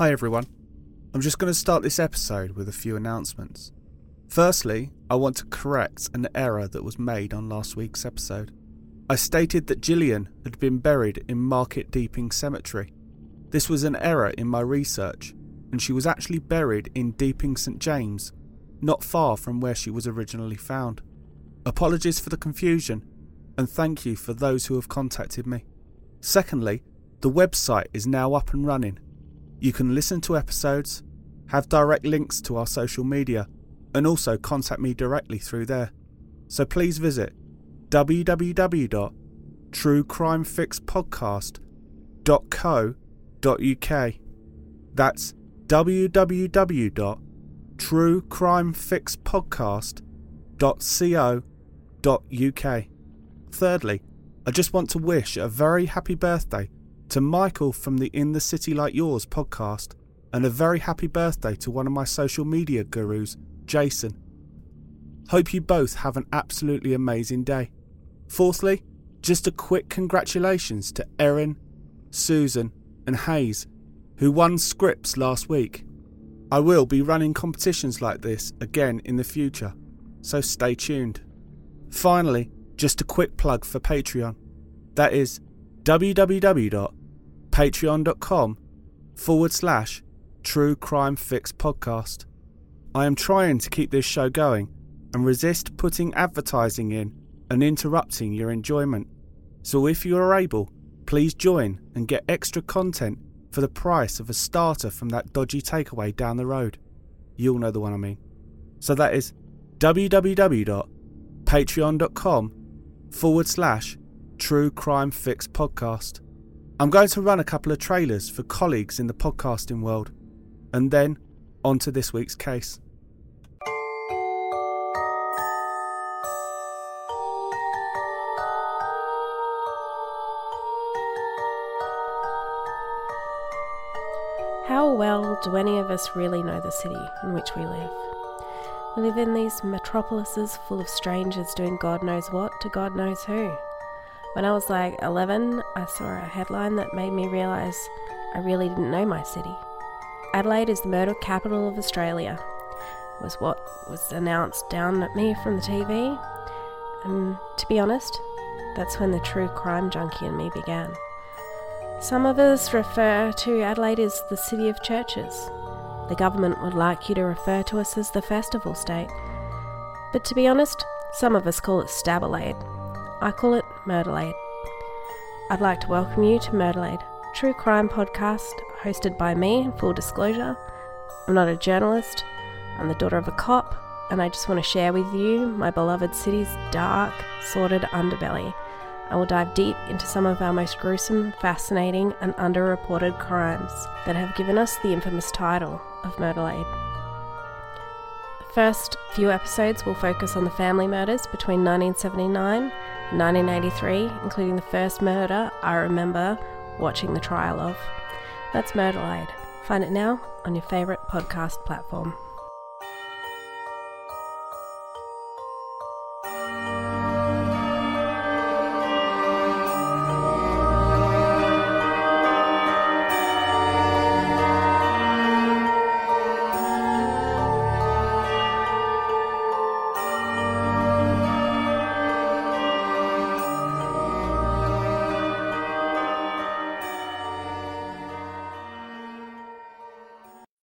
Hi everyone. I'm just going to start this episode with a few announcements. Firstly, I want to correct an error that was made on last week's episode. I stated that Gillian had been buried in Market Deeping Cemetery. This was an error in my research, and she was actually buried in Deeping St James, not far from where she was originally found. Apologies for the confusion, and thank you for those who have contacted me. Secondly, the website is now up and running. You can listen to episodes, have direct links to our social media, and also contact me directly through there. So please visit www.truecrimefixpodcast.co.uk. That's www.truecrimefixpodcast.co.uk. Thirdly, I just want to wish a very happy birthday to Michael from the In the City Like Yours podcast, and a very happy birthday to one of my social media gurus, Jason. Hope you both have an absolutely amazing day. Fourthly, just a quick congratulations to Erin, Susan and Hayes, who won scripts last week. I will be running competitions like this again in the future, so stay tuned. Finally, just a quick plug for Patreon. That is www.patreon.com/truecrimefixpodcast. I am trying to keep this show going and resist putting advertising in and interrupting your enjoyment. So if you are able, please join and get extra content for the price of a starter from that dodgy takeaway down the road. You'll know the one I mean. So that is www.patreon.com/truecrimefixpodcast. I'm going to run a couple of trailers for colleagues in the podcasting world, and then on to this week's case. How well do any of us really know the city in which we live? We live in these metropolises full of strangers doing God knows what to God knows who. When I was like 11, I saw a headline that made me realise I really didn't know my city. Adelaide is the murder capital of Australia, was what was announced down at me from the TV. And to be honest, that's when the true crime junkie in me began. Some of us refer to Adelaide as the city of churches. The government would like you to refer to us as the festival state. But to be honest, some of us call it Stabalade. I call it Murderlade. I'd like to welcome you to Murderlade, true crime podcast hosted by me. In full disclosure, I'm not a journalist, I'm the daughter of a cop, and I just want to share with you my beloved city's dark, sordid underbelly. I will dive deep into some of our most gruesome, fascinating and underreported crimes that have given us the infamous title of Murderlade. The first few episodes will focus on the family murders between 1979 and 1983, including the first murder I remember watching the trial of. That's Murderlade. Find it now on your favourite podcast platform.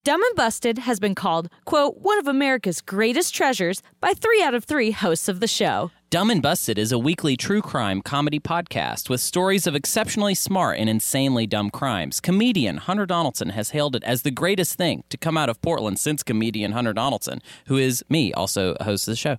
Dumb and Busted has been called, quote, one of America's greatest treasures by 3 out of 3 hosts of the show. Dumb and Busted is a weekly true crime comedy podcast with stories of exceptionally smart and insanely dumb crimes. Comedian Hunter Donaldson has hailed it as the greatest thing to come out of Portland since comedian Hunter Donaldson, who is me, also a host of the show.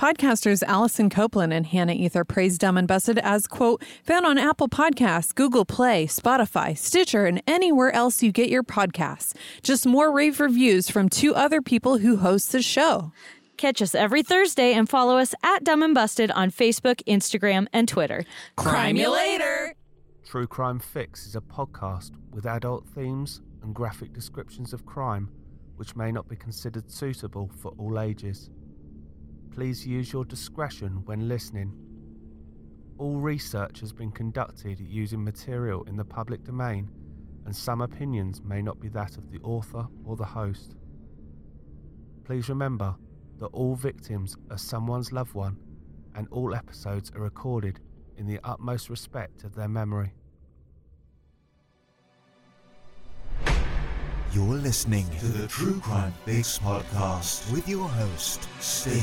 Podcasters Allison Copeland and Hannah Ether praise Dumb and Busted as, quote, found on Apple Podcasts, Google Play, Spotify, Stitcher, and anywhere else you get your podcasts. Just more rave reviews from 2 other people who host the show. Catch us every Thursday and follow us at Dumb and Busted on Facebook, Instagram, and Twitter. Crime you later! True Crime Fix is a podcast with adult themes and graphic descriptions of crime, which may not be considered suitable for all ages. Please use your discretion when listening. All research has been conducted using material in the public domain and some opinions may not be that of the author or the host. Please remember that all victims are someone's loved one, and all episodes are recorded in the utmost respect of their memory. You're listening to the True Crime Bigs podcast with your host, Steve.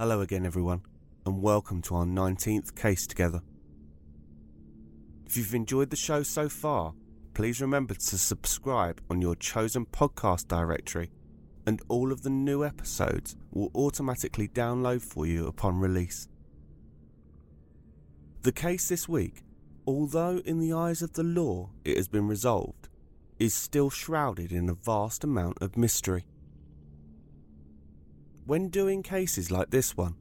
Hello again, everyone, and welcome to our 19th case together. If you've enjoyed the show so far, please remember to subscribe on your chosen podcast directory, and all of the new episodes will automatically download for you upon release. The case this week, although in the eyes of the law it has been resolved, is still shrouded in a vast amount of mystery. When doing cases like this one,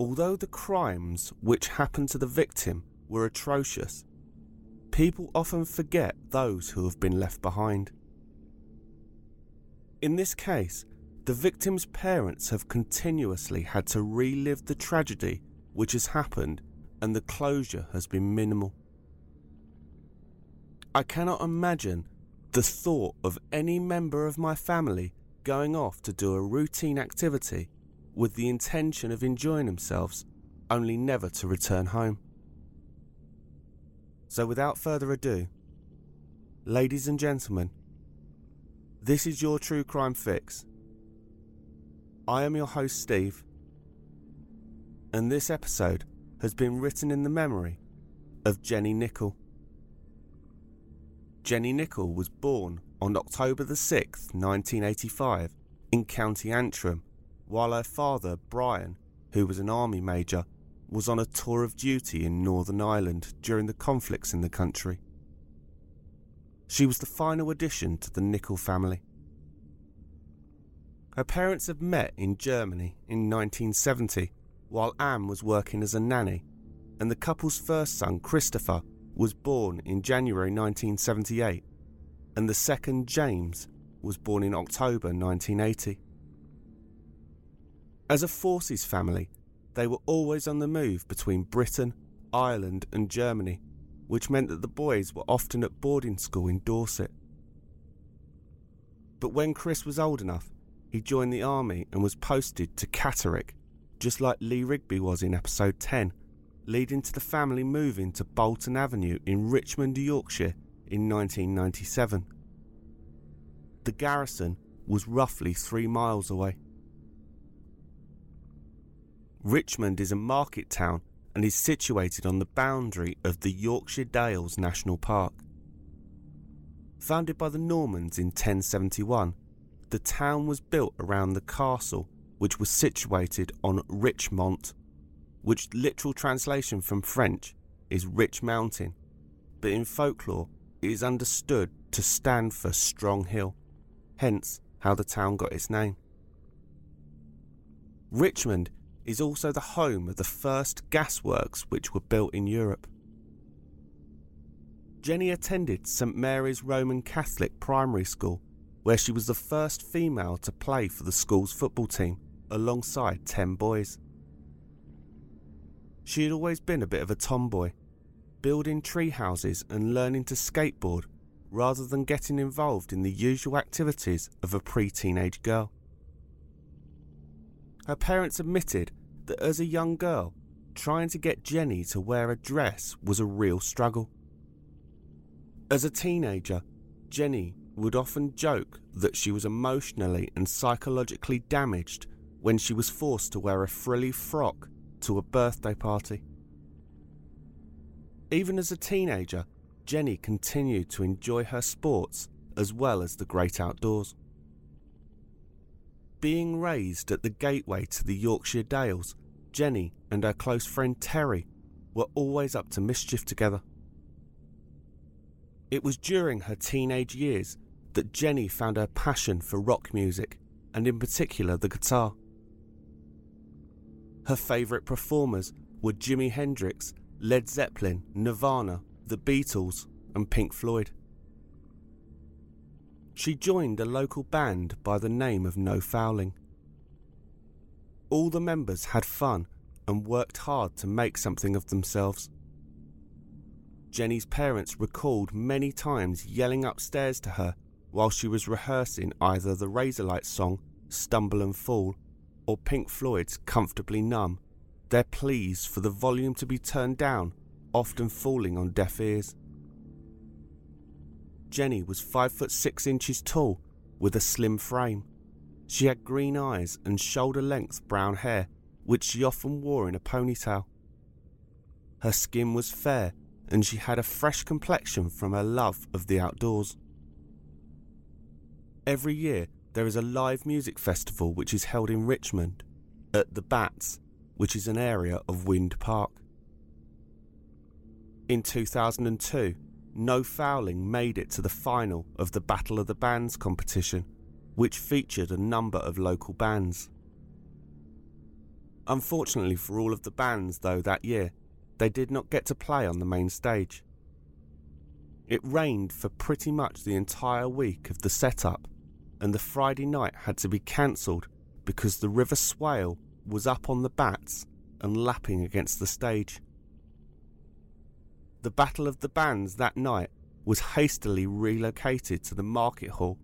although the crimes which happened to the victim were atrocious, people often forget those who have been left behind. In this case, the victim's parents have continuously had to relive the tragedy which has happened, and the closure has been minimal. I cannot imagine the thought of any member of my family going off to do a routine activity with the intention of enjoying themselves, only never to return home. So without further ado, ladies and gentlemen, this is your True Crime Fix. I am your host, Steve, and this episode has been written in the memory of Jenny Nicholl. Jenny Nicholl was born on October the 6th, 1985, in County Antrim, while her father, Brian, who was an army major, was on a tour of duty in Northern Ireland during the conflicts in the country. She was the final addition to the Nicholl family. Her parents had met in Germany in 1970, while Anne was working as a nanny, and the couple's first son, Christopher, was born in January 1978. And the second, James, was born in October 1980. As a forces family, they were always on the move between Britain, Ireland and Germany, which meant that the boys were often at boarding school in Dorset. But when Chris was old enough, he joined the army and was posted to Catterick, just like Lee Rigby was in episode 10, leading to the family moving to Bolton Avenue in Richmond, Yorkshire, in 1997. The garrison was roughly 3 miles away. Richmond is a market town and is situated on the boundary of the Yorkshire Dales National Park. Founded by the Normans in 1071, the town was built around the castle, which was situated on Richmont, which literal translation from French is Rich Mountain, but in folklore it is understood to stand for Strong Hill, hence how the town got its name. Richmond is also the home of the first gasworks which were built in Europe. Jenny attended St. Mary's Roman Catholic Primary School, where she was the first female to play for the school's football team, alongside 10 boys. She had always been a bit of a tomboy, building tree houses and learning to skateboard rather than getting involved in the usual activities of a pre-teenage girl. Her parents admitted that as a young girl, trying to get Jenny to wear a dress was a real struggle. As a teenager, Jenny would often joke that she was emotionally and psychologically damaged when she was forced to wear a frilly frock to a birthday party. Even as a teenager, Jenny continued to enjoy her sports as well as the great outdoors. Being raised at the gateway to the Yorkshire Dales, Jenny and her close friend Terry were always up to mischief together. It was during her teenage years that Jenny found her passion for rock music, and in particular the guitar. Her favourite performers were Jimi Hendrix, Led Zeppelin, Nirvana, The Beatles and Pink Floyd. she joined a local band by the name of No Fowling. All the members had fun and worked hard to make something of themselves. Jenny's parents recalled many times yelling upstairs to her while she was rehearsing either the Razorlight song, Stumble and Fall, or Pink Floyd's Comfortably Numb, their pleas for the volume to be turned down, often falling on deaf ears. Jenny was 5'6" tall, with a slim frame. She had green eyes and shoulder-length brown hair, which she often wore in a ponytail. Her skin was fair, and she had a fresh complexion from her love of the outdoors. Every year there is a live music festival which is held in Richmond, at the Bats, which is an area of Wind Park. In 2002, No Fowling made it to the final of the Battle of the Bands competition, which featured a number of local bands. Unfortunately for all of the bands, though, that year, they did not get to play on the main stage. It rained for pretty much the entire week of the setup, and the Friday night had to be cancelled because the River Swale was up on the Bats and lapping against the stage. The Battle of the Bands that night was hastily relocated to the Market Hall.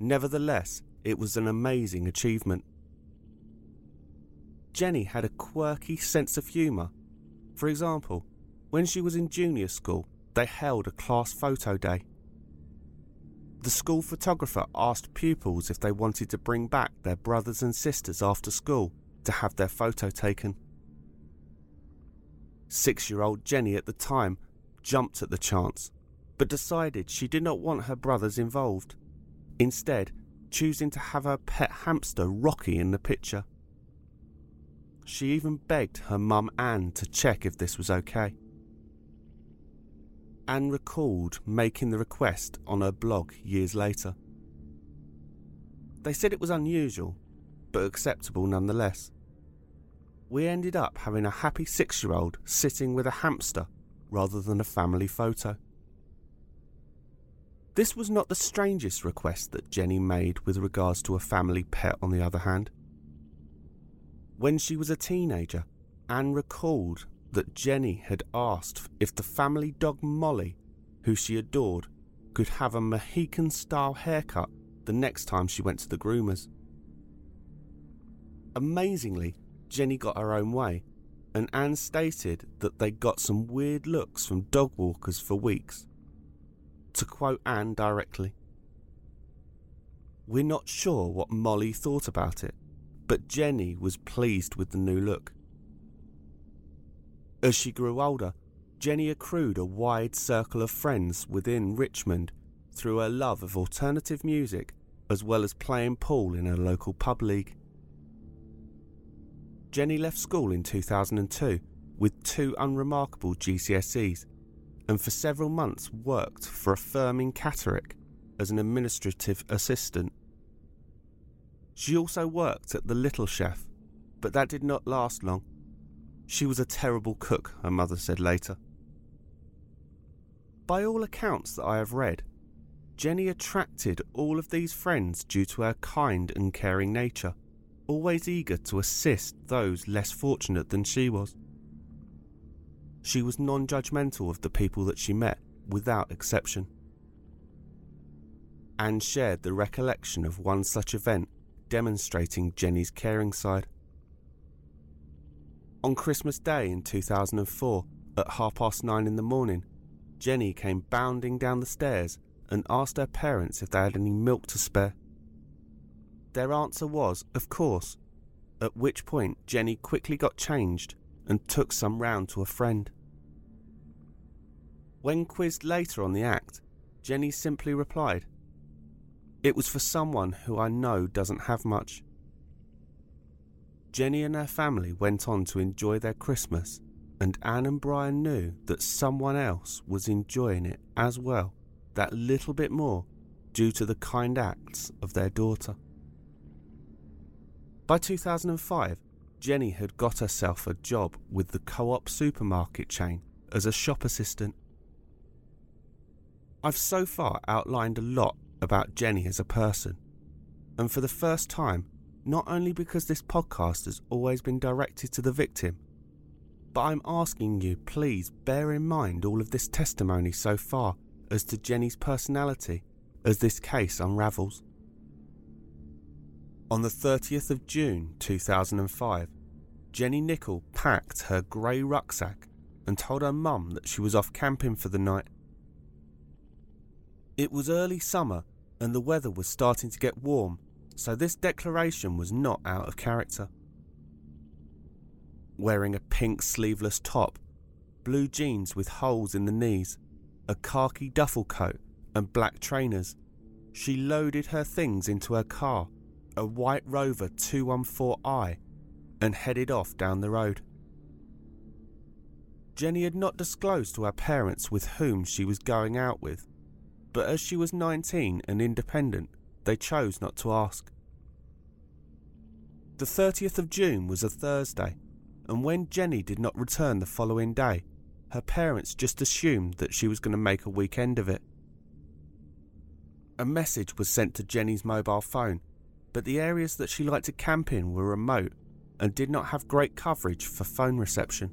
Nevertheless, it was an amazing achievement. Jenny had a quirky sense of humour. For example, when she was in junior school, they held a class photo day. The school photographer asked pupils if they wanted to bring back their brothers and sisters after school to have their photo taken. 6-year-old Jenny at the time jumped at the chance, but decided she did not want her brothers involved, instead choosing to have her pet hamster Rocky in the picture. She even begged her mum Anne to check if this was okay. Anne recalled making the request on her blog years later. They said it was unusual, but acceptable nonetheless. We ended up having a happy 6-year-old sitting with a hamster rather than a family photo. This was not the strangest request that Jenny made with regards to a family pet, on the other hand. When she was a teenager, Anne recalled that Jenny had asked if the family dog Molly, who she adored, could have a Mohican-style haircut the next time she went to the groomers. Amazingly, Jenny got her own way, and Anne stated that they got some weird looks from dog walkers for weeks. To quote Anne directly, "We're not sure what Molly thought about it, but Jenny was pleased with the new look." As she grew older, Jenny accrued a wide circle of friends within Richmond through her love of alternative music as well as playing pool in her local pub league. Jenny left school in 2002 with 2 unremarkable GCSEs and for several months worked for a firm in Catterick as an administrative assistant. She also worked at the Little Chef, but that did not last long. She was a terrible cook, her mother said later. By all accounts that I have read, Jenny attracted all of these friends due to her kind and caring nature, always eager to assist those less fortunate than she was. She was non-judgmental of the people that she met, without exception. Anne shared the recollection of one such event, demonstrating Jenny's caring side. On Christmas Day in 2004, at 9:30 in the morning, Jenny came bounding down the stairs and asked her parents if they had any milk to spare. Their answer was, of course, at which point Jenny quickly got changed and took some round to a friend. When quizzed later on the act, Jenny simply replied, "It was for someone who I know doesn't have much." Jenny and her family went on to enjoy their Christmas, and Anne and Brian knew that someone else was enjoying it as well, that little bit more, due to the kind acts of their daughter. By 2005, Jenny had got herself a job with the Co-op supermarket chain as a shop assistant. I've so far outlined a lot about Jenny as a person, and for the first time, not only because this podcast has always been directed to the victim, but I'm asking you please bear in mind all of this testimony so far as to Jenny's personality as this case unravels. On the 30th of June 2005, Jenny Nicholl packed her grey rucksack and told her mum that she was off camping for the night. It was early summer and the weather was starting to get warm, so this declaration was not out of character. Wearing a pink sleeveless top, blue jeans with holes in the knees, a khaki duffel coat and black trainers, she loaded her things into her car, a White Rover 214i, and headed off down the road. Jenny had not disclosed to her parents with whom she was going out with, but as she was 19 and independent, they chose not to ask. The 30th of June was a Thursday, and when Jenny did not return the following day, her parents just assumed that she was going to make a weekend of it. A message was sent to Jenny's mobile phone, but the areas that she liked to camp in were remote and did not have great coverage for phone reception.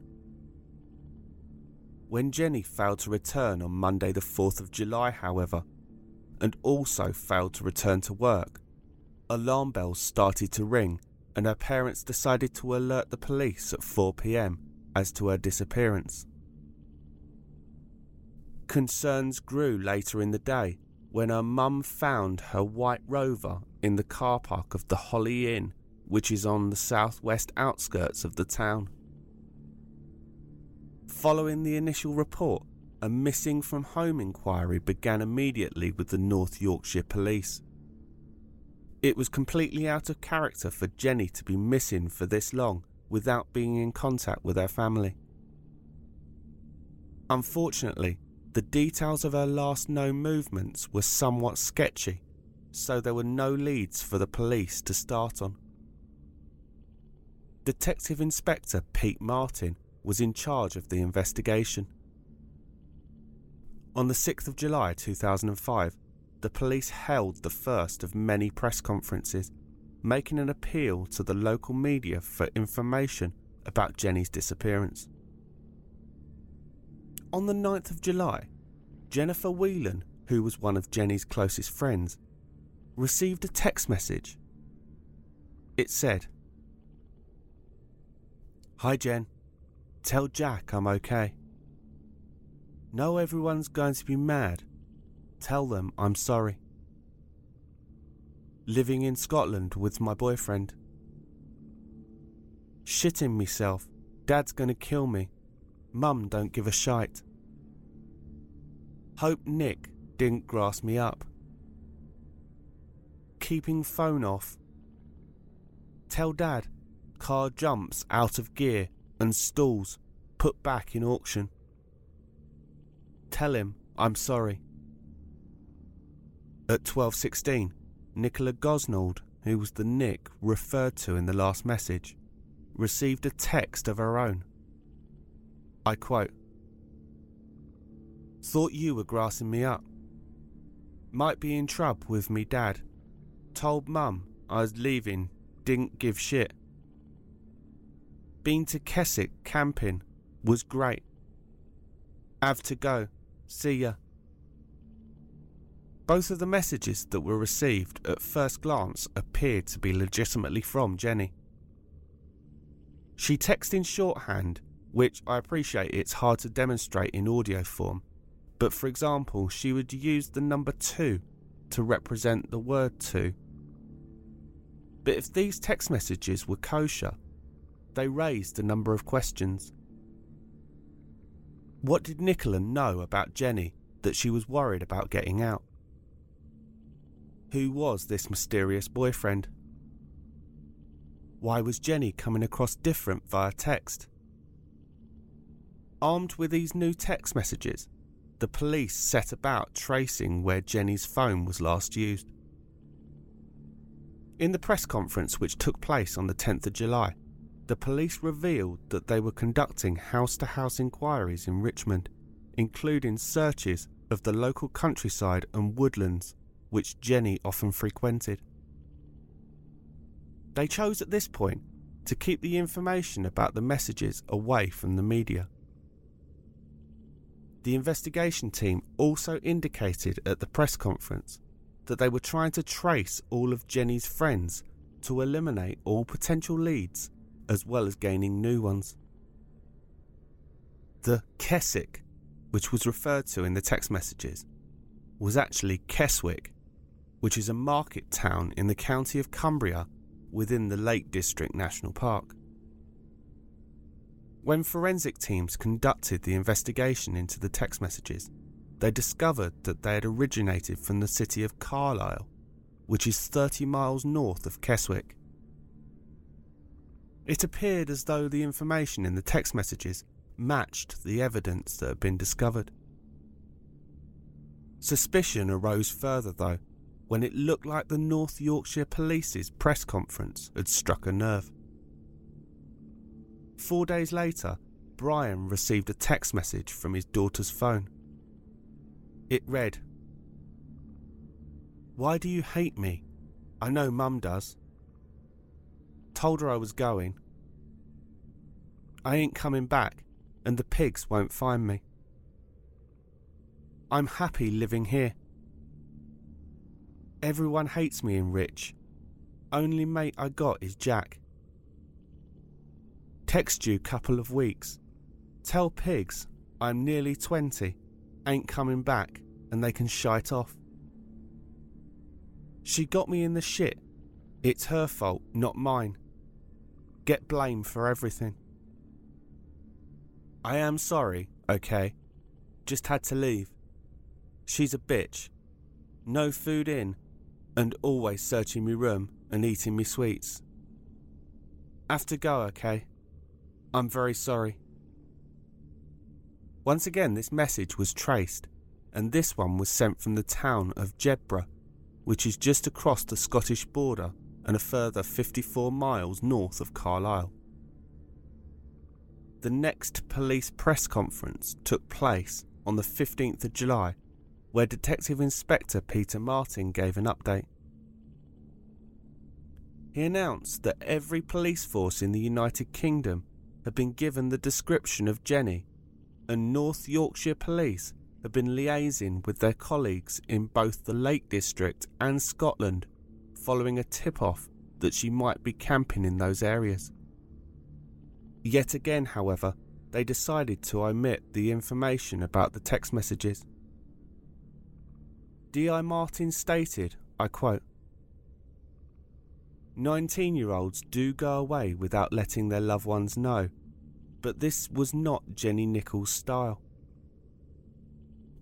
When Jenny failed to return on Monday the 4th of July, however, and also failed to return to work, alarm bells started to ring and her parents decided to alert the police at 4 p.m. as to her disappearance. Concerns grew later in the day when her mum found her White Rover in the car park of the Holly Inn, which is on the southwest outskirts of the town. Following the initial report, a missing from home inquiry began immediately with the North Yorkshire Police. It was completely out of character for Jenny to be missing for this long without being in contact with her family. Unfortunately, the details of her last known movements were somewhat sketchy, so there were no leads for the police to start on. Detective Inspector Peter Martin was in charge of the investigation. On the 6th of July 2005, the police held the first of many press conferences, making an appeal to the local media for information about Jenny's disappearance. On the 9th of July, Jennifer Whelan, who was one of Jenny's closest friends, received a text message. It said, "Hi Jen, tell Jack I'm okay. Know everyone's going to be mad. Tell them I'm sorry. Living in Scotland with my boyfriend. Shitting myself, Dad's gonna kill me. Mum don't give a shite. Hope Nick didn't grass me up. Keeping phone off. Tell Dad, car jumps out of gear and stalls, put back in auction. Tell him I'm sorry." At 12:16, Nicola Gosnold, who was the Nick referred to in the last message, received a text of her own. I quote, "Thought you were grassing me up. Might be in trouble with me dad. Told mum I was leaving, didn't give shit. Been to Keswick camping, was great. Have to go, see ya." Both of the messages that were received at first glance appeared to be legitimately from Jenny. She texted in shorthand, which I appreciate it's hard to demonstrate in audio form, but for example, she would use the number 2 to represent the word "to." But if these text messages were kosher, they raised a number of questions. What did Nicola know about Jenny that she was worried about getting out? Who was this mysterious boyfriend? Why was Jenny coming across different via text? Armed with these new text messages, the police set about tracing where Jenny's phone was last used. In the press conference which took place on the 10th of July, the police revealed that they were conducting house-to-house inquiries in Richmond, including searches of the local countryside and woodlands, which Jenny often frequented. They chose at this point to keep the information about the messages away from the media. The investigation team also indicated at the press conference that they were trying to trace all of Jenny's friends to eliminate all potential leads as well as gaining new ones. The Keswick, which was referred to in the text messages, was actually Keswick, which is a market town in the county of Cumbria within the Lake District National Park. When forensic teams conducted the investigation into the text messages, they discovered that they had originated from the city of Carlisle, which is 30 miles north of Keswick. It appeared as though the information in the text messages matched the evidence that had been discovered. Suspicion arose further, though, when it looked like the North Yorkshire Police's press conference had struck a nerve. 4 days later, Brian received a text message from his daughter's phone. It read, "Why do you hate me? I know Mum does. Told her I was going. I ain't coming back, and the pigs won't find me. I'm happy living here. Everyone hates me in Rich. Only mate I got is Jack. Text you couple of weeks. Tell pigs I'm nearly 20, ain't coming back, and they can shite off. She got me in the shit. It's her fault, not mine. Get blamed for everything. I am sorry, okay? Just had to leave. She's a bitch. No food in, and always searching me room and eating me sweets. Have to go, okay? I'm very sorry." Once again, this message was traced, and this one was sent from the town of Jedburgh, which is just across the Scottish border and a further 54 miles north of Carlisle. The next police press conference took place on the 15th of July, where Detective Inspector Peter Martin gave an update. He announced that every police force in the United Kingdom had been given the description of Jenny, and North Yorkshire Police had been liaising with their colleagues in both the Lake District and Scotland following a tip-off that she might be camping in those areas. Yet again, however, they decided to omit the information about the text messages. D.I. Martin stated, I quote, "19-year-olds do go away without letting their loved ones know, but this was not Jenny Nicholl's style.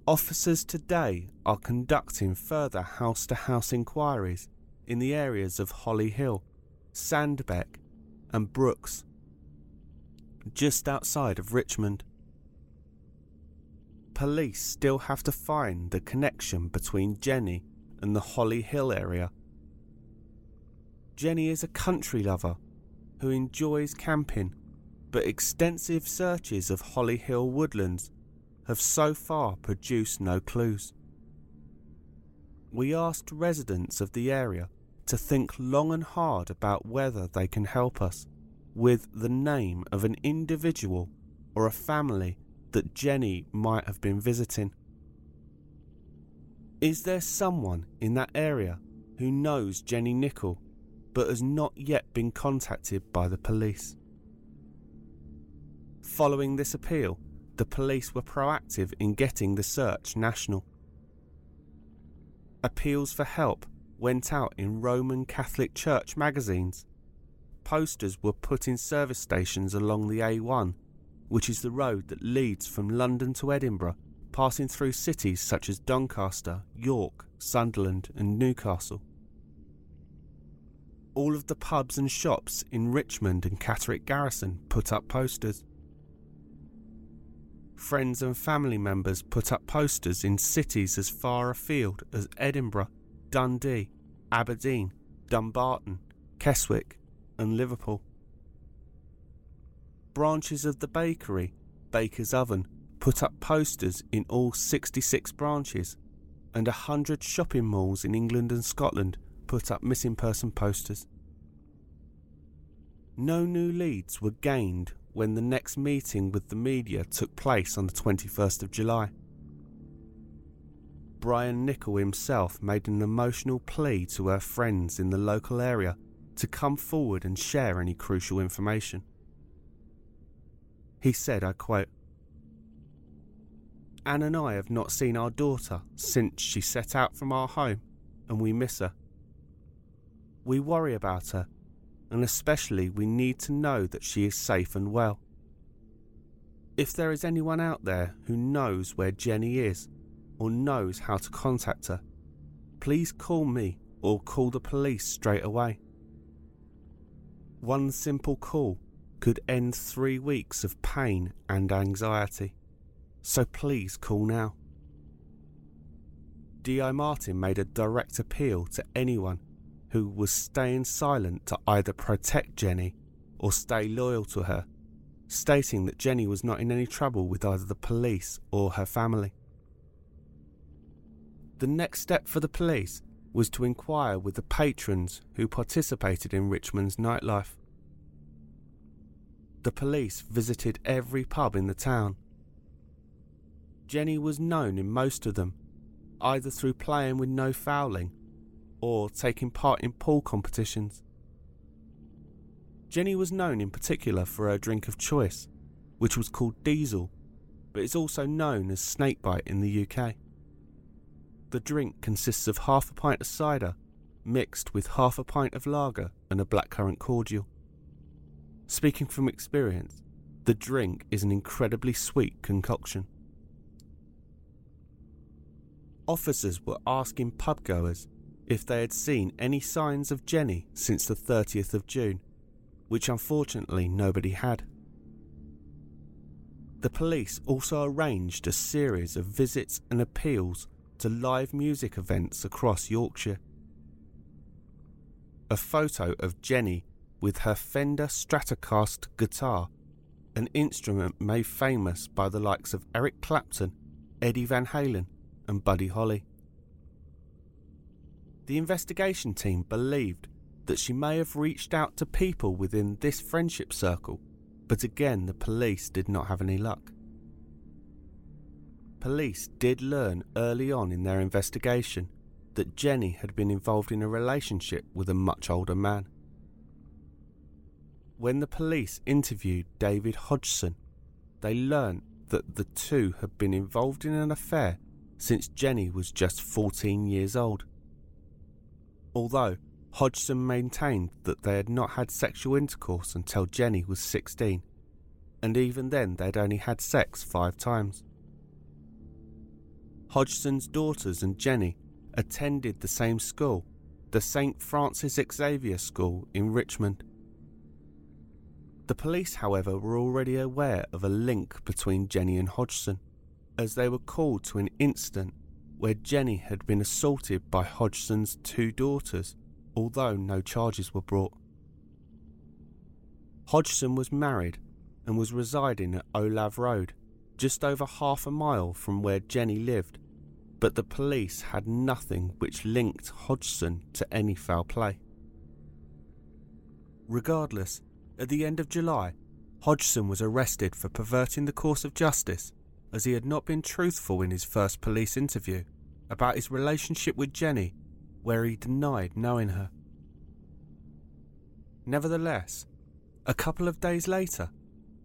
Officers today are conducting further house-to-house inquiries in the areas of Holly Hill, Sandbeck and Brooks, just outside of Richmond. Police still have to find the connection between Jenny and the Holly Hill area. Jenny is a country lover who enjoys camping, but extensive searches of Holly Hill woodlands have so far produced no clues. We asked residents of the area to think long and hard about whether they can help us with the name of an individual or a family that Jenny might have been visiting. Is there someone in that area who knows Jenny Nicholl but has not yet been contacted by the police?" Following this appeal, the police were proactive in getting the search national. Appeals for help went out in Roman Catholic Church magazines. Posters were put in service stations along the A1, which is the road that leads from London to Edinburgh, passing through cities such as Doncaster, York, Sunderland and Newcastle. All of the pubs and shops in Richmond and Catterick Garrison put up posters. Friends and family members put up posters in cities as far afield as Edinburgh, Dundee, Aberdeen, Dumbarton, Keswick and Liverpool. Branches of the bakery, Baker's Oven, put up posters in all 66 branches, and 100 shopping malls in England and Scotland put up missing person posters. No new leads were gained when the next meeting with the media took place on the 21st of July. Brian Nicholl himself made an emotional plea to her friends in the local area to come forward and share any crucial information. He said, I quote, "Anne and I have not seen our daughter since she set out from our home, and we miss her. We worry about her, and especially we need to know that she is safe and well. If there is anyone out there who knows where Jenny is, or knows how to contact her, please call me or call the police straight away. One simple call could end 3 weeks of pain and anxiety. So please call now." D.I. Martin made a direct appeal to anyone who was staying silent to either protect Jenny or stay loyal to her, stating that Jenny was not in any trouble with either the police or her family. The next step for the police was to inquire with the patrons who participated in Richmond's nightlife. The police visited every pub in the town. Jenny was known in most of them, either through playing with No Fowling or taking part in pool competitions. Jenny was known in particular for her drink of choice, which was called diesel, but is also known as snakebite in the UK. The drink consists of half a pint of cider mixed with half a pint of lager and a blackcurrant cordial. Speaking from experience, the drink is an incredibly sweet concoction. Officers were asking pubgoers if they had seen any signs of Jenny since the 30th of June, which unfortunately nobody had. The police also arranged a series of visits and appeals to live music events across Yorkshire. A photo of Jenny with her Fender Stratocaster guitar, an instrument made famous by the likes of Eric Clapton, Eddie Van Halen, and Buddy Holly. The investigation team believed that she may have reached out to people within this friendship circle, but again the police did not have any luck. Police did learn early on in their investigation that Jenny had been involved in a relationship with a much older man. When the police interviewed David Hodgson, they learned that the two had been involved in an affair since Jenny was just 14 years old. Although Hodgson maintained that they had not had sexual intercourse until Jenny was 16, and even then they'd only had sex 5 times. Hodgson's daughters and Jenny attended the same school, the St. Francis Xavier School in Richmond. The police, however, were already aware of a link between Jenny and Hodgson, as they were called to an incident where Jenny had been assaulted by Hodgson's 2 daughters, although no charges were brought. Hodgson was married and was residing at Olav Road, just over half a mile from where Jenny lived, but the police had nothing which linked Hodgson to any foul play. Regardless, at the end of July, Hodgson was arrested for perverting the course of justice, as he had not been truthful in his first police interview about his relationship with Jenny, where he denied knowing her. Nevertheless, a couple of days later,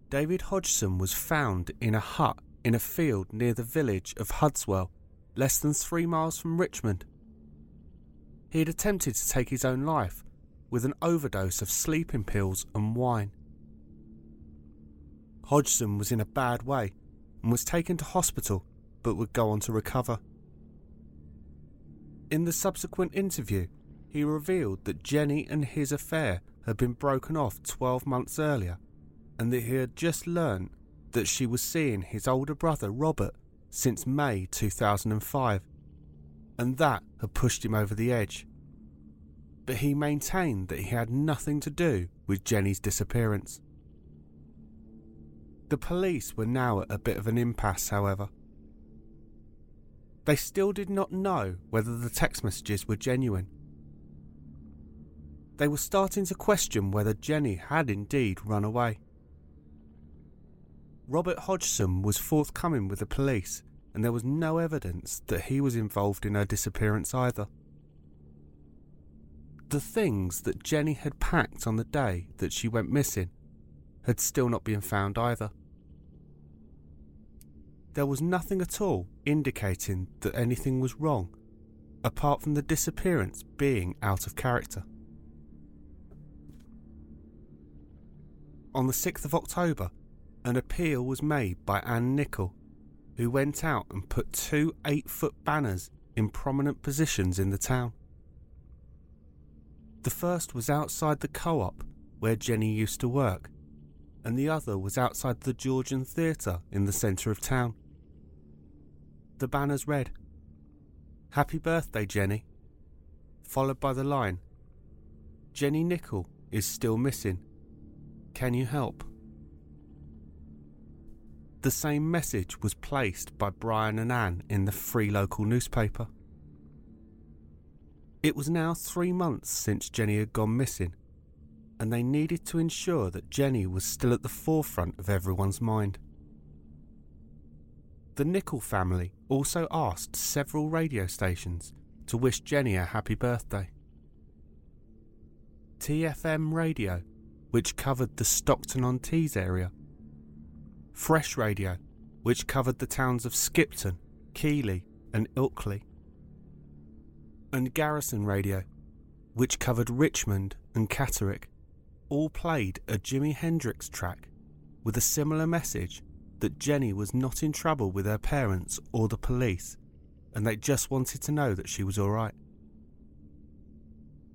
David Hodgson was found in a hut in a field near the village of Hudswell, less than 3 miles from Richmond. He had attempted to take his own life with an overdose of sleeping pills and wine. Hodgson was in a bad way and was taken to hospital, but would go on to recover. In the subsequent interview, he revealed that Jenny and his affair had been broken off 12 months earlier, and that he had just learned that she was seeing his older brother Robert since May 2005, and that had pushed him over the edge. But he maintained that he had nothing to do with Jenny's disappearance. The police were now at a bit of an impasse, however. They still did not know whether the text messages were genuine. They were starting to question whether Jenny had indeed run away. Robert Hodgson was forthcoming with the police, and there was no evidence that he was involved in her disappearance either. The things that Jenny had packed on the day that she went missing had still not been found either. There was nothing at all indicating that anything was wrong, apart from the disappearance being out of character. On the 6th of October, an appeal was made by Anne Nicholl, who went out and put two 8-foot banners in prominent positions in the town. The first was outside the Co-op where Jenny used to work, and the other was outside the Georgian Theatre in the centre of town. The banners read, "Happy birthday, Jenny," followed by the line, "Jenny Nicholl is still missing. Can you help?" The same message was placed by Brian and Anne in the Free Local newspaper. It was now 3 months since Jenny had gone missing, and they needed to ensure that Jenny was still at the forefront of everyone's mind. The Nicholl family also asked several radio stations to wish Jenny a happy birthday. TFM Radio, which covered the Stockton-on-Tees area, Fresh Radio, which covered the towns of Skipton, Keighley and Ilkley, and Garrison Radio, which covered Richmond and Catterick, all played a Jimi Hendrix track with a similar message that Jenny was not in trouble with her parents or the police, and they just wanted to know that she was alright.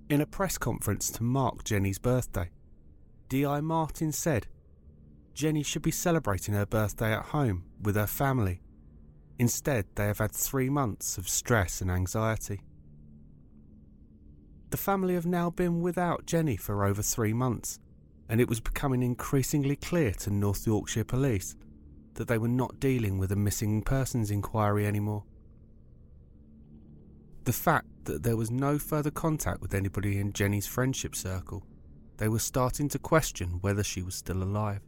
In a press conference to mark Jenny's birthday, D.I. Martin said Jenny should be celebrating her birthday at home with her family. Instead, they have had 3 months of stress and anxiety. The family have now been without Jenny for over 3 months, and it was becoming increasingly clear to North Yorkshire Police that they were not dealing with a missing persons inquiry anymore. The fact that there was no further contact with anybody in Jenny's friendship circle, they were starting to question whether she was still alive.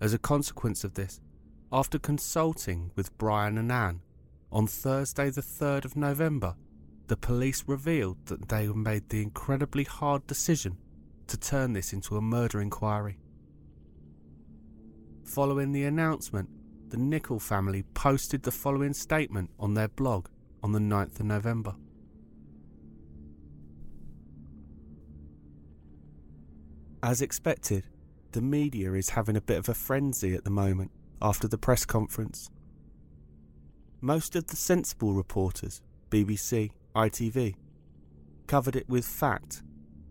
As a consequence of this, after consulting with Brian and Anne, on Thursday the 3rd of November, the police revealed that they made the incredibly hard decision to turn this into a murder inquiry. Following the announcement, the Nicholl family posted the following statement on their blog on the 9th of November. As expected, the media is having a bit of a frenzy at the moment after the press conference. Most of the sensible reporters, BBC, ITV, covered it with fact,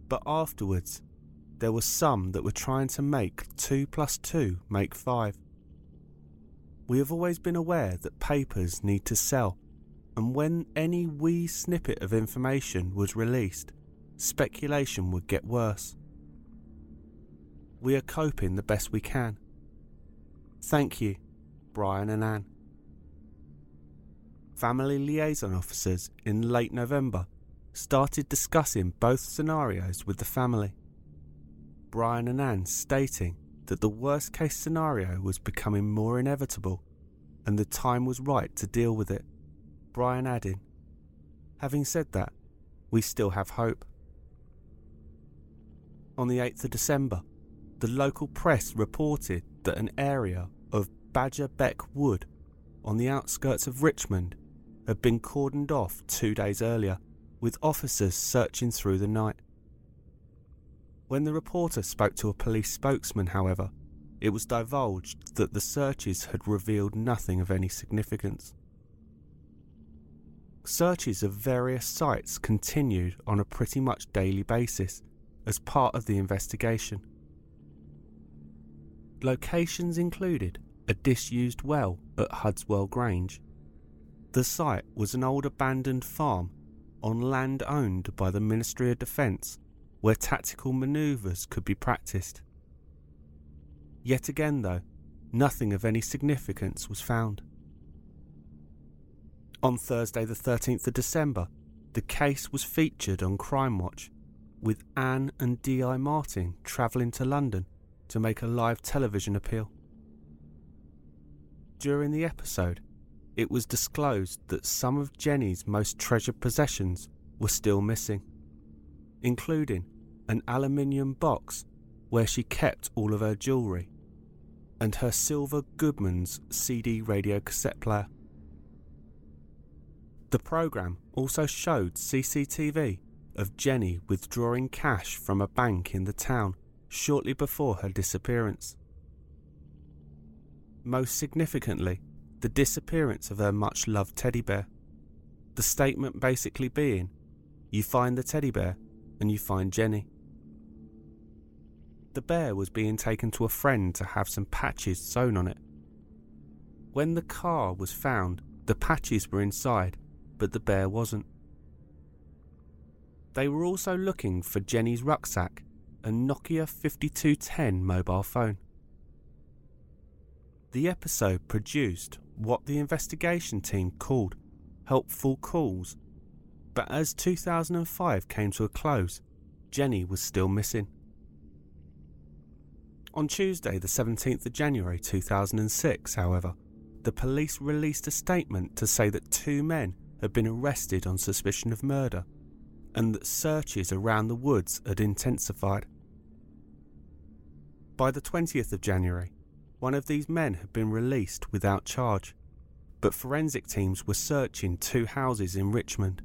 but afterwards there were some that were trying to make 2 plus 2 make 5. We have always been aware that papers need to sell, and when any wee snippet of information was released, speculation would get worse. We are coping the best we can. Thank you, Brian and Anne. Family liaison officers in late November started discussing both scenarios with the family, Brian and Anne stating that the worst case scenario was becoming more inevitable and the time was right to deal with it, Brian adding, "Having said that, we still have hope." On the 8th of December, the local press reported that an area of Badger Beck Wood on the outskirts of Richmond had been cordoned off 2 days earlier, with officers searching through the night. When the reporter spoke to a police spokesman, however, it was divulged that the searches had revealed nothing of any significance. Searches of various sites continued on a pretty much daily basis as part of the investigation. Locations included a disused well at Hudswell Grange. The site was an old abandoned farm on land owned by the Ministry of Defence where tactical manoeuvres could be practised. Yet again though, nothing of any significance was found. On Thursday the 13th of December, the case was featured on Crime Watch, with Anne and D.I. Martin travelling to London to make a live television appeal. During the episode, it was disclosed that some of Jenny's most treasured possessions were still missing, including an aluminium box where she kept all of her jewellery and her silver Goodman's CD radio cassette player. The programme also showed CCTV of Jenny withdrawing cash from a bank in the town shortly before her disappearance. Most significantly, the disappearance of her much-loved teddy bear, the statement basically being, you find the teddy bear and you find Jenny. The bear was being taken to a friend to have some patches sewn on it. When the car was found, the patches were inside, but the bear wasn't. They were also looking for Jenny's rucksack and Nokia 5210 mobile phone. The episode produced what the investigation team called helpful calls, but as 2005 came to a close, Jenny was still missing. On Tuesday the 17th of January 2006, however, the police released a statement to say that two men had been arrested on suspicion of murder, and that searches around the woods had intensified. By the 20th of January, one of these men had been released without charge, but forensic teams were searching two houses in Richmond.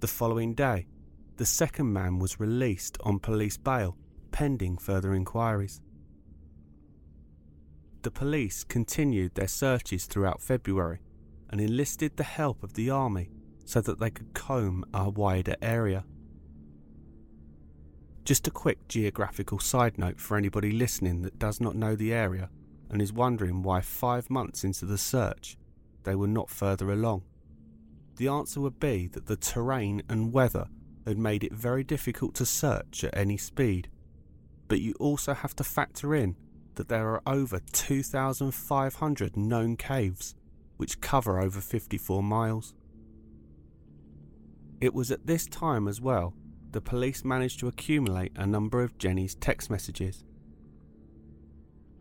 The following day, the second man was released on police bail, pending further inquiries. The police continued their searches throughout February and enlisted the help of the army so that they could comb a wider area. Just a quick geographical side note for anybody listening that does not know the area and is wondering why 5 months into the search they were not further along. The answer would be that the terrain and weather had made it very difficult to search at any speed, but you also have to factor in that there are over 2,500 known caves which cover over 54 miles. It was at this time as well the police managed to accumulate a number of Jenny's text messages.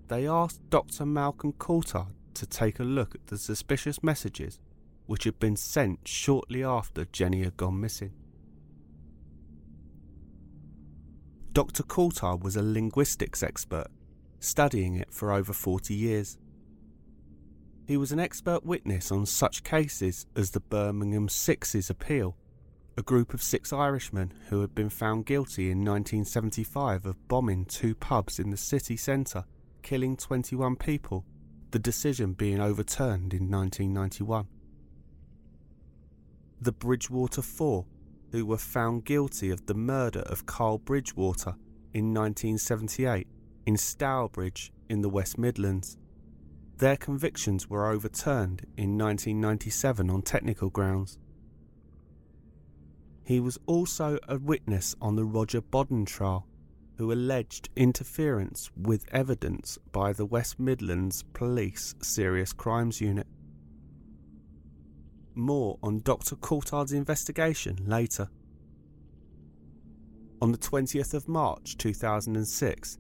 They asked Dr. Malcolm Coulthard to take a look at the suspicious messages which had been sent shortly after Jenny had gone missing. Dr. Coulthard was a linguistics expert, studying it for over 40 years. He was an expert witness on such cases as the Birmingham Sixes appeal, a group of 6 Irishmen who had been found guilty in 1975 of bombing 2 pubs in the city centre, killing 21 people, the decision being overturned in 1991. The Bridgewater Four, who were found guilty of the murder of Carl Bridgewater in 1978 in Stourbridge in the West Midlands. Their convictions were overturned in 1997 on technical grounds. He was also a witness on the Roger Bodden trial, who alleged interference with evidence by the West Midlands Police Serious Crimes Unit. More on Dr. Coulthard's investigation later. On the 20th of March 2006,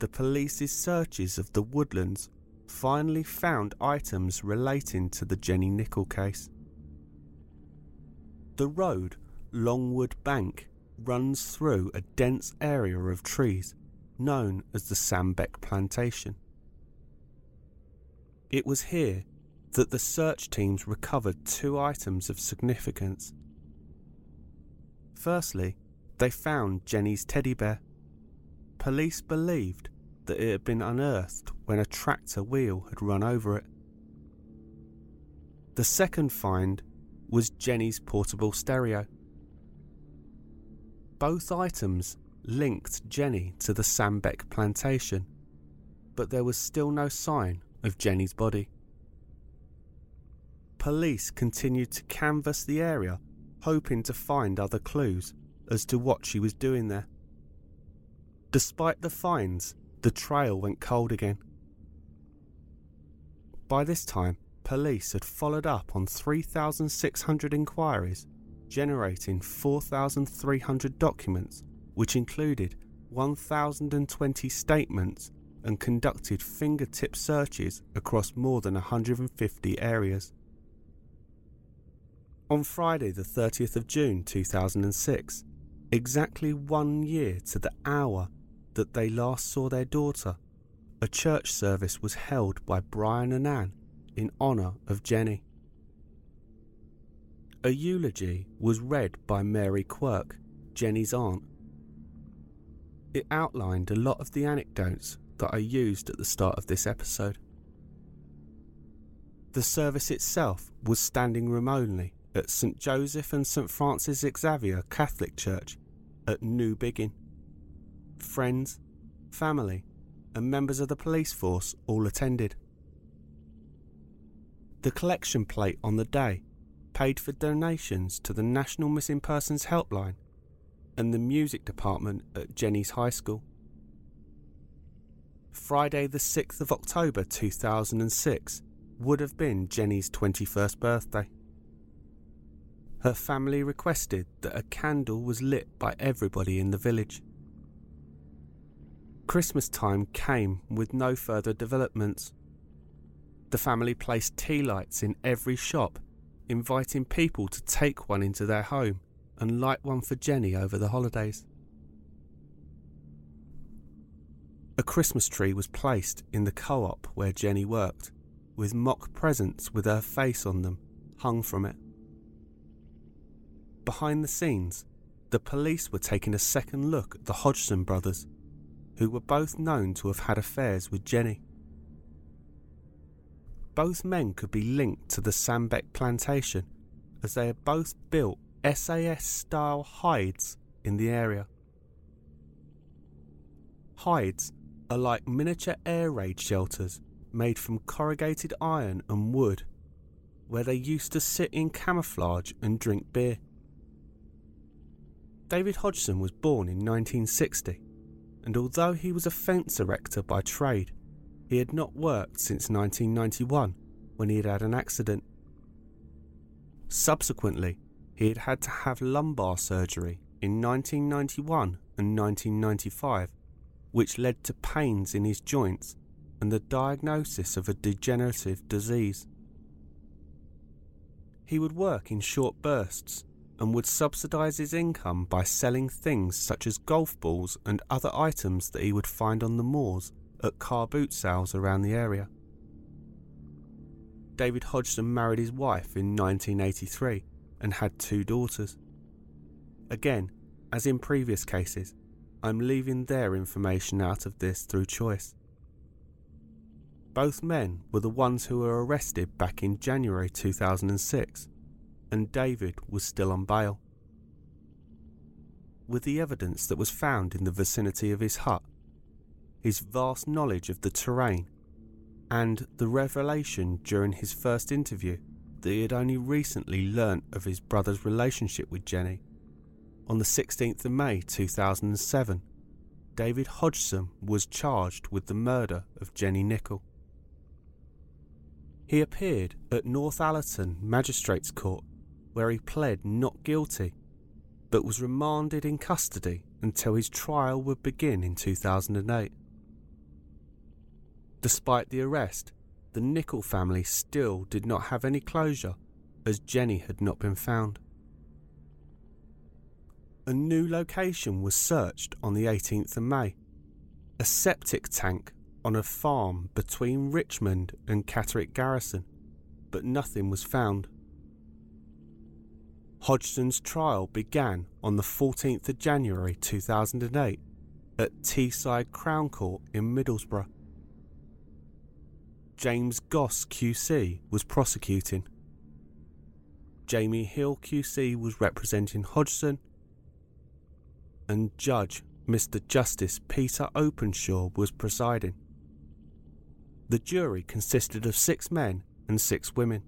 the police's searches of the woodlands finally found items relating to the Jenny Nicholl case. The road Longwood Bank runs through a dense area of trees known as the Sandbeck Plantation. It was here that the search teams recovered 2 items of significance. Firstly, they found Jenny's teddy bear. Police believed that it had been unearthed when a tractor wheel had run over it. The second find was Jenny's portable stereo. Both items linked Jenny to the Sandbeck Plantation, but there was still no sign of Jenny's body. Police continued to canvass the area, hoping to find other clues as to what she was doing there. Despite the finds, the trail went cold again. By this time, police had followed up on 3,600 inquiries, generating 4,300 documents, which included 1,020 statements and conducted fingertip searches across more than 150 areas. On Friday the 30th of June 2006, exactly 1 year to the hour that they last saw their daughter, a church service was held by Brian and Anne in honour of Jenny. A eulogy was read by Mary Quirk, Jenny's aunt. It outlined a lot of the anecdotes that I used at the start of this episode. The service itself was standing room only at St Joseph and St Francis Xavier Catholic Church at New Biggin. Friends, family and members of the police force all attended. The collection plate on the day paid for donations to the National Missing Persons Helpline and the music department at Jenny's High School. Friday the 6th of October 2006 would have been Jenny's 21st birthday. Her family requested that a candle was lit by everybody in the village. Christmas time came with no further developments. The family placed tea lights in every shop, inviting people to take one into their home and light one for Jenny over the holidays. A Christmas tree was placed in the co-op where Jenny worked, with mock presents with her face on them hung from it. Behind the scenes, the police were taking a second look at the Hodgson brothers, who were both known to have had affairs with Jenny. Both men could be linked to the Sandbeck Plantation, as they had both built SAS-style hides in the area. Hides are like miniature air raid shelters made from corrugated iron and wood, where they used to sit in camouflage and drink beer. David Hodgson was born in 1960, and although he was a fence erector by trade, he had not worked since 1991, when he had had an accident. Subsequently, he had had to have lumbar surgery in 1991 and 1995, which led to pains in his joints and the diagnosis of a degenerative disease. He would work in short bursts and would subsidise his income by selling things such as golf balls and other items that he would find on the moors at car boot sales around the area. David Hodgson married his wife in 1983 and had 2 daughters. Again, as in previous cases, I'm leaving their information out of this through choice. Both men were the ones who were arrested back in January 2006, and David was still on bail. With the evidence that was found in the vicinity of his hut, his vast knowledge of the terrain, and the revelation during his first interview that he had only recently learnt of his brother's relationship with Jenny, on the 16th of May 2007, David Hodgson was charged with the murder of Jenny Nicholl. He appeared at North Allerton Magistrates Court, where he pled not guilty, but was remanded in custody until his trial would begin in 2008. Despite the arrest, the Nicholl family still did not have any closure, as Jenny had not been found. A new location was searched on the 18th of May, a septic tank on a farm between Richmond and Catterick Garrison, but nothing was found. Hodgson's trial began on the 14th of January 2008 at Teesside Crown Court in Middlesbrough. James Goss QC was prosecuting. Jamie Hill QC was representing Hodgson, and Judge Mr. Justice Peter Openshaw was presiding. The jury consisted of 6 men and 6 women.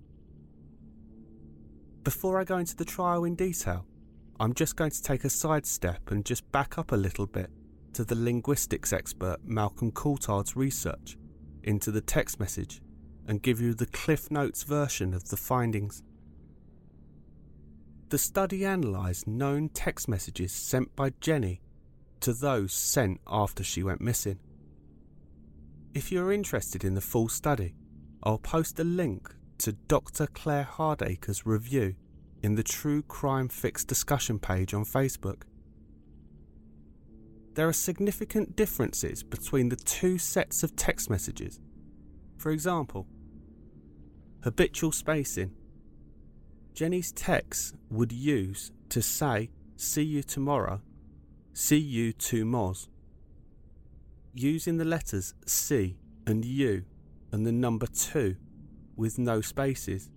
Before I go into the trial in detail, I'm just going to take a sidestep and just back up a little bit to the linguistics expert Malcolm Coulthard's research into the text message and give you the Cliff Notes version of the findings. The study analysed known text messages sent by Jenny to those sent after she went missing. If you're interested in the full study, I'll post a link to Dr. Claire Hardacre's review in the True Crime Fix discussion page on Facebook. There are significant differences between the two sets of text messages. For example, habitual spacing. Jenny's texts would use to say, "See you tomorrow," "See you to Moz," using the letters C and U and the number 2 with no spaces,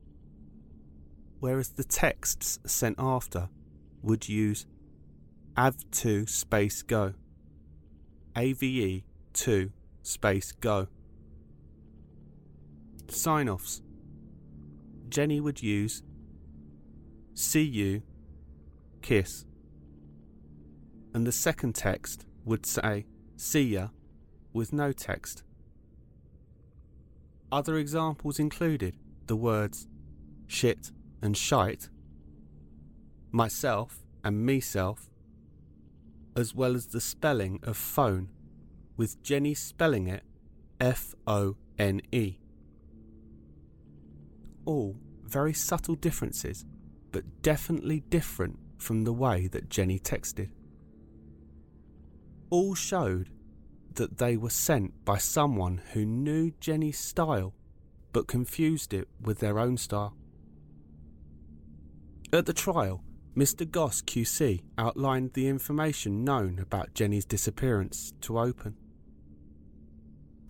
whereas the texts sent after would use AV to space go, AVE to space go. Sign-offs. Jenny would use see you, kiss, and the second text would say see ya with no text. Other examples included the words shit and shite, myself and meself, as well as the spelling of phone, with Jenny spelling it F-O-N-E. All very subtle differences, but definitely different from the way that Jenny texted. All showed that they were sent by someone who knew Jenny's style but confused it with their own style. At the trial, Mr. Goss QC outlined the information known about Jenny's disappearance to Open.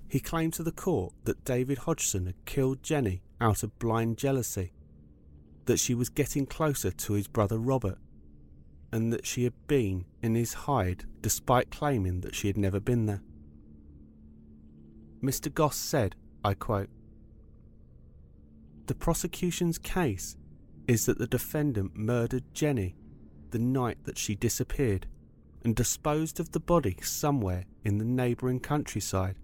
He claimed to the court that David Hodgson had killed Jenny out of blind jealousy, that she was getting closer to his brother Robert, and that she had been in his hide despite claiming that she had never been there. Mr. Goss said, I quote, "The prosecution's case is that the defendant murdered Jenny the night that she disappeared and disposed of the body somewhere in the neighbouring countryside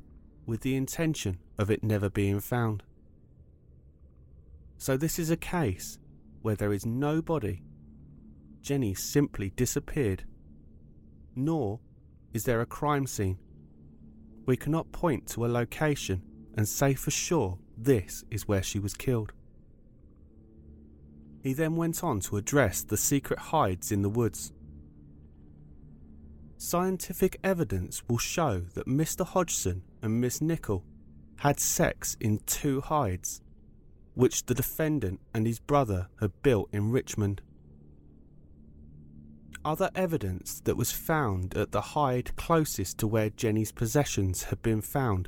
with the intention of it never being found. So this is a case where there is no body. Jenny simply disappeared. Nor is there a crime scene. We cannot point to a location and say for sure this is where she was killed." He then went on to address the secret hides in the woods. Scientific evidence will show that Mr. Hodgson and Miss Nicholl had sex in 2 hides, which the defendant and his brother had built in Richmond. Other evidence that was found at the hide closest to where Jenny's possessions had been found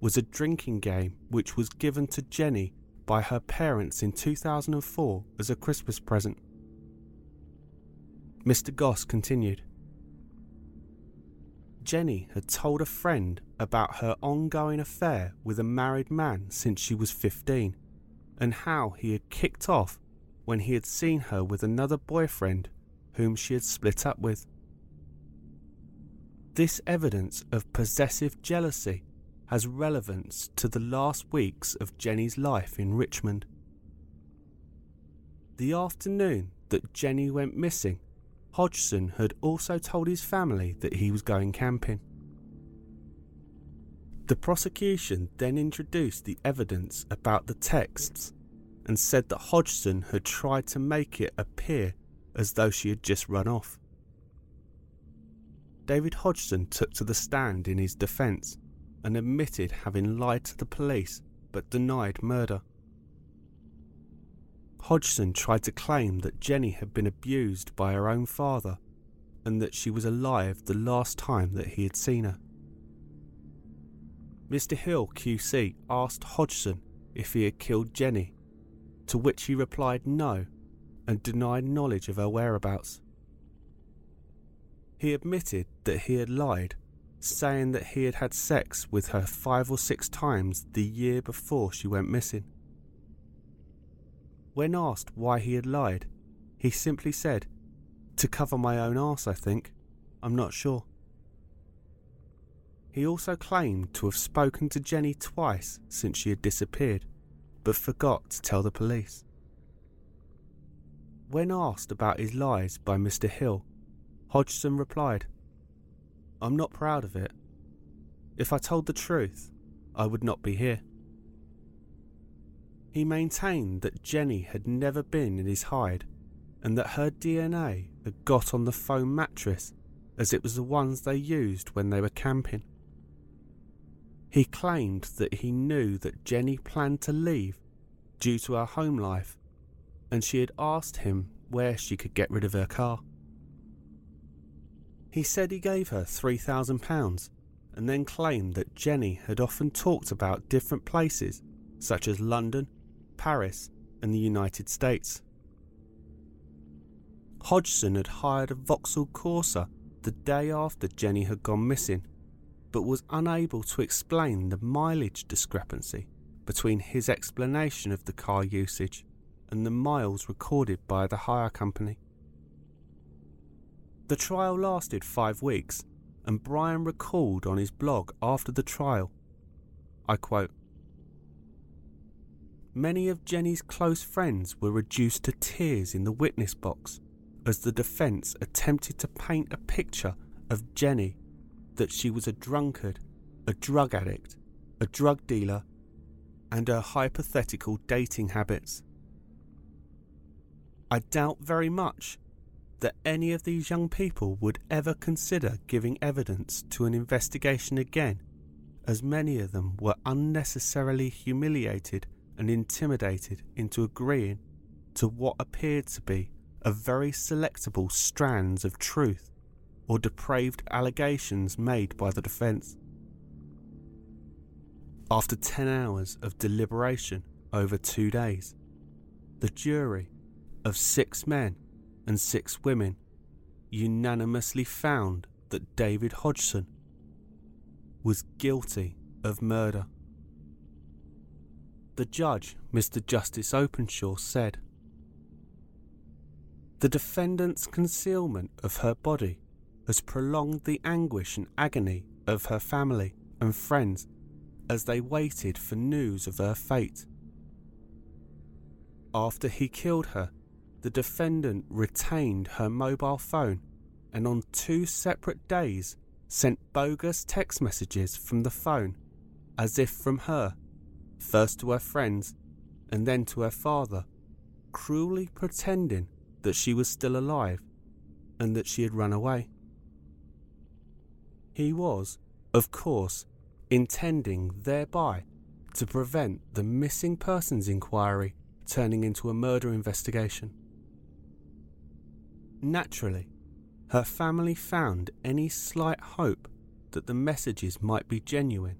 was a drinking game which was given to Jenny by her parents in 2004 as a Christmas present. Mr. Goss continued, "Jenny had told a friend about her ongoing affair with a married man since she was 15, and how he had kicked off when he had seen her with another boyfriend whom she had split up with. This evidence of possessive jealousy has relevance to the last weeks of Jenny's life in Richmond. The afternoon that Jenny went missing, Hodgson had also told his family that he was going camping." The prosecution then introduced the evidence about the texts and said that Hodgson had tried to make it appear as though she had just run off. David Hodgson took to the stand in his defence and admitted having lied to the police but denied murder. Hodgson tried to claim that Jenny had been abused by her own father and that she was alive the last time that he had seen her. Mr. Hill QC asked Hodgson if he had killed Jenny, to which he replied no and denied knowledge of her whereabouts. He admitted that he had lied, saying that he had had sex with her 5 or 6 times the year before she went missing. When asked why he had lied, he simply said, "To cover my own arse, I think. I'm not sure." He also claimed to have spoken to Jenny twice since she had disappeared but forgot to tell the police. When asked about his lies by Mr. Hill, Hodgson replied, "I'm not proud of it. If I told the truth, I would not be here." He maintained that Jenny had never been in his hide and that her DNA had got on the foam mattress as it was the ones they used when they were camping. He claimed that he knew that Jenny planned to leave due to her home life and she had asked him where she could get rid of her car. He said he gave her £3,000 and then claimed that Jenny had often talked about different places such as London, Paris and the United States. Hodgson had hired a Vauxhall Corsa the day after Jenny had gone missing, but was unable to explain the mileage discrepancy between his explanation of the car usage and the miles recorded by the hire company. The trial lasted 5 weeks, and Brian recalled on his blog after the trial, I quote, "Many of Jenny's close friends were reduced to tears in the witness box as the defence attempted to paint a picture of Jenny that she was a drunkard, a drug addict, a drug dealer, and her hypothetical dating habits. I doubt very much that any of these young people would ever consider giving evidence to an investigation again, as many of them were unnecessarily humiliated and intimidated into agreeing to what appeared to be a very selectable strands of truth or depraved allegations made by the defence. After 10 hours of deliberation over 2 days, the jury of 6 men and 6 women unanimously found that David Hodgson was guilty of murder." The judge, Mr. Justice Openshaw, said, "The defendant's concealment of her body has prolonged the anguish and agony of her family and friends as they waited for news of her fate. After he killed her, the defendant retained her mobile phone and on 2 separate days sent bogus text messages from the phone, as if from her, first to her friends and then to her father, cruelly pretending that she was still alive and that she had run away. He was, of course, intending thereby to prevent the missing persons inquiry turning into a murder investigation. Naturally, her family found any slight hope that the messages might be genuine,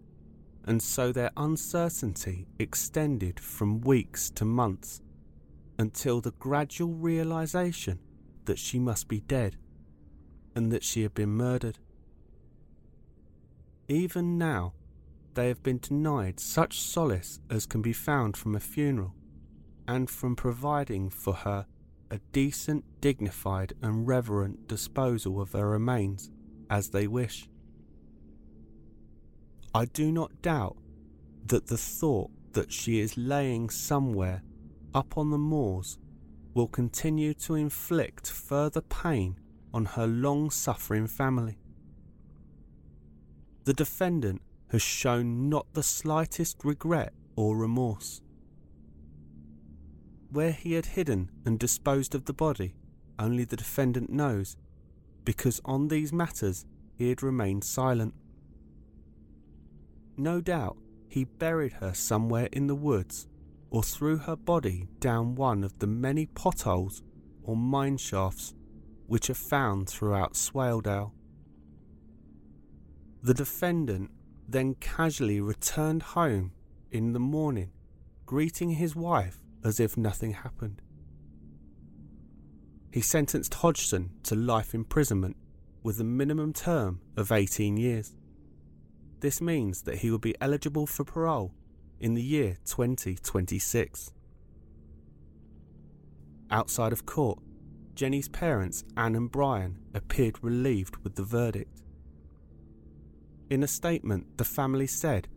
and so their uncertainty extended from weeks to months, until the gradual realisation that she must be dead and that she had been murdered. Even now, they have been denied such solace as can be found from a funeral and from providing for her a decent, dignified and reverent disposal of her remains as they wish. I do not doubt that the thought that she is laying somewhere up on the moors will continue to inflict further pain on her long-suffering family. The defendant has shown not the slightest regret or remorse. Where he had hidden and disposed of the body, only the defendant knows, because on these matters he had remained silent. No doubt he buried her somewhere in the woods or threw her body down one of the many potholes or mine shafts which are found throughout Swaledale. The defendant then casually returned home in the morning, greeting his wife as if nothing happened." He sentenced Hodgson to life imprisonment with a minimum term of 18 years. This means that he will be eligible for parole in the year 2026. Outside of court, Jenny's parents, Anne and Brian, appeared relieved with the verdict. In a statement, the family said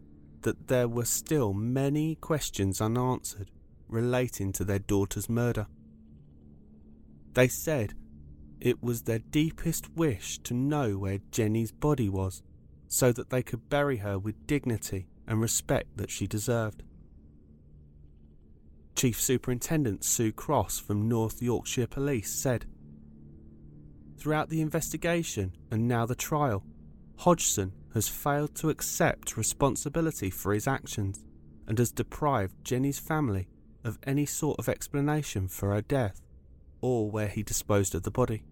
that there were still many questions unanswered relating to their daughter's murder. They said it was their deepest wish to know where Jenny's body was, so that they could bury her with dignity and respect that she deserved. Chief Superintendent Sue Cross from North Yorkshire Police said, "Throughout the investigation and now the trial, Hodgson has failed to accept responsibility for his actions and has deprived Jenny's family of any sort of explanation for her death or where he disposed of the body.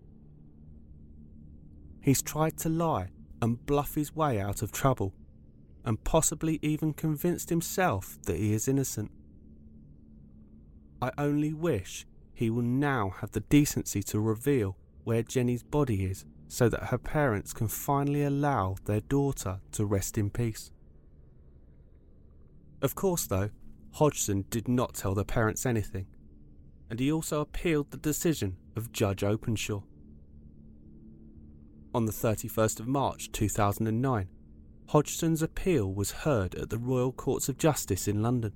He's tried to lie and bluff his way out of trouble, and possibly even convinced himself that he is innocent. I only wish he will now have the decency to reveal where Jenny's body is, so that her parents can finally allow their daughter to rest in peace." Of course, though, Hodgson did not tell the parents anything, and he also appealed the decision of Judge Openshaw. On the 31st of March 2009, Hodgson's appeal was heard at the Royal Courts of Justice in London.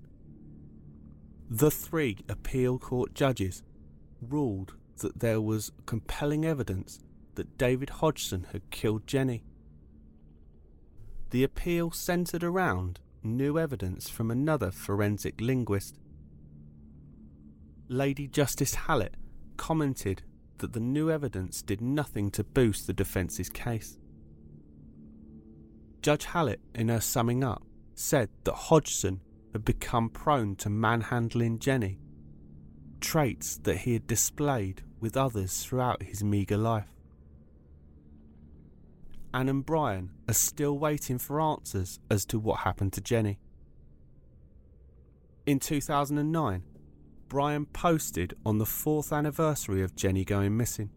The three appeal court judges ruled that there was compelling evidence that David Hodgson had killed Jenny. The appeal centred around new evidence from another forensic linguist. Lady Justice Hallett commented that the new evidence did nothing to boost the defence's case. Judge Hallett, in her summing up, said that Hodgson had become prone to manhandling Jenny, traits that he had displayed with others throughout his meagre life. Anne and Brian are still waiting for answers as to what happened to Jenny. In 2009, Brian posted on the 4th anniversary of Jenny going missing,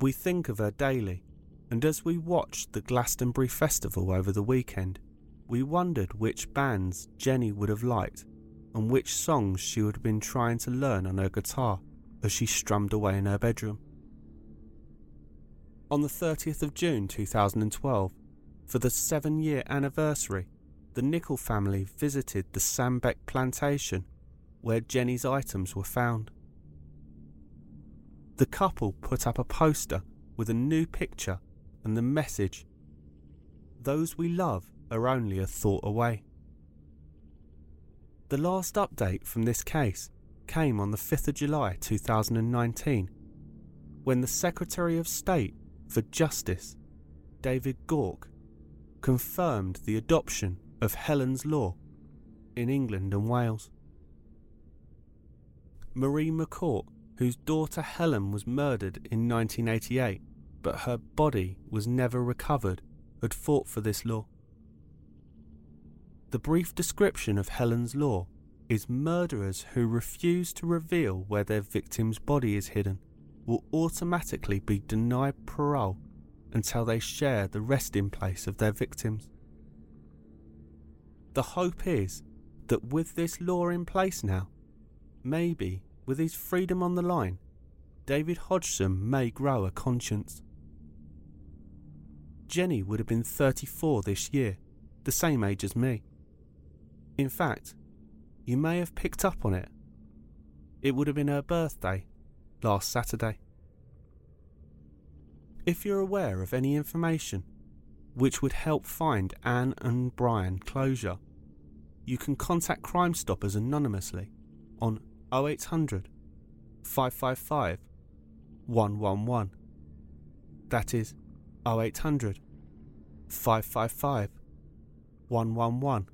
"We think of her daily, and as we watched the Glastonbury Festival over the weekend, we wondered which bands Jenny would have liked and which songs she would have been trying to learn on her guitar as she strummed away in her bedroom." On the 30th of June 2012, for the 7-year anniversary, the Nicholl family visited the Sandbeck Plantation, where Jenny's items were found. The couple put up a poster with a new picture and the message, "Those we love are only a thought away." The last update from this case came on the 5th of July 2019, when the Secretary of State for Justice, David Gork, confirmed the adoption of Helen's Law in England and Wales. Marie McCourt, whose daughter Helen was murdered in 1988, but her body was never recovered, had fought for this law. The brief description of Helen's Law is murderers who refuse to reveal where their victim's body is hidden will automatically be denied parole until they share the resting place of their victims. The hope is that with this law in place now, maybe with his freedom on the line, David Hodgson may grow a conscience. Jenny would have been 34 this year, the same age as me. In fact, you may have picked up on it. It would have been her birthday last Saturday. If you're aware of any information which would help find Anne and Brian closure, you can contact Crime Stoppers anonymously on 0800 555 111. That is 0800 555 111.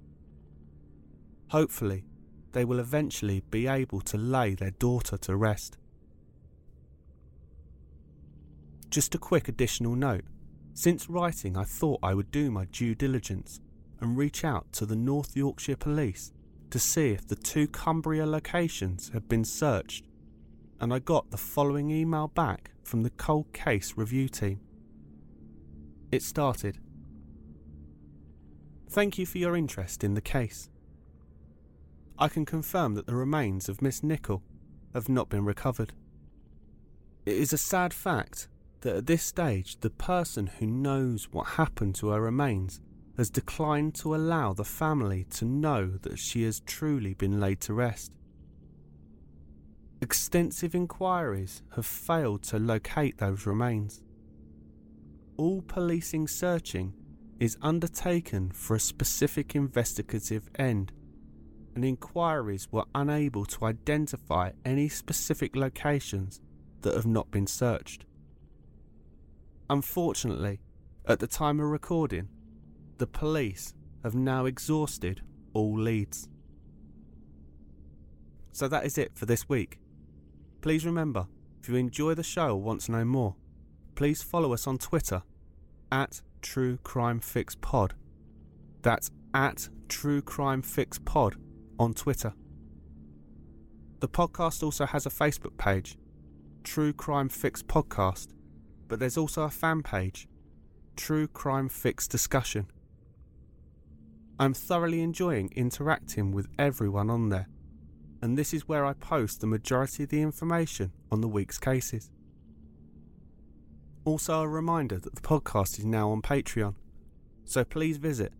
Hopefully, they will eventually be able to lay their daughter to rest. Just a quick additional note. Since writing, I thought I would do my due diligence and reach out to the North Yorkshire Police to see if the two Cumbria locations had been searched, and I got the following email back from the Cold Case Review team. It started, "Thank you for your interest in the case. I can confirm that the remains of Miss Nicholl have not been recovered. It is a sad fact that at this stage the person who knows what happened to her remains has declined to allow the family to know that she has truly been laid to rest. Extensive inquiries have failed to locate those remains. All policing searching is undertaken for a specific investigative end, and inquiries were unable to identify any specific locations that have not been searched. Unfortunately, at the time of recording, the police have now exhausted all leads. So that is it for this week. Please remember, if you enjoy the show or want to know more, please follow us on Twitter @TrueCrimeFixPod. That's @TrueCrimeFixPod on Twitter. The podcast also has a Facebook page, True Crime Fix Podcast, but there's also a fan page, True Crime Fix Discussion. I'm thoroughly enjoying interacting with everyone on there, and this is where I post the majority of the information on the week's cases. Also a reminder that the podcast is now on Patreon, so please visit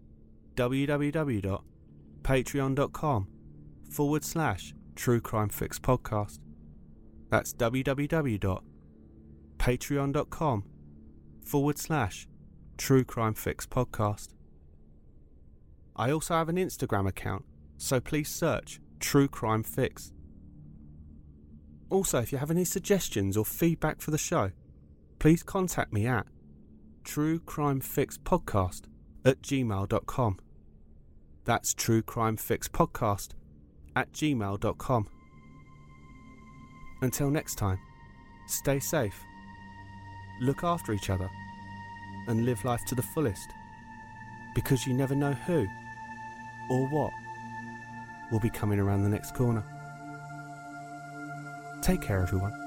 www.patreon.com/True Crime Fix Podcast. That's www.patreon.com/True Crime Fix Podcast. I also have an Instagram account, so please search True Crime Fix. Also, if you have any suggestions or feedback for the show, please contact me at truecrimefixpodcast@gmail.com. That's truecrimefixpodcast@gmail.com. Until next time, stay safe, look after each other, and live life to the fullest, because you never know who or what will be coming around the next corner. Take care, everyone.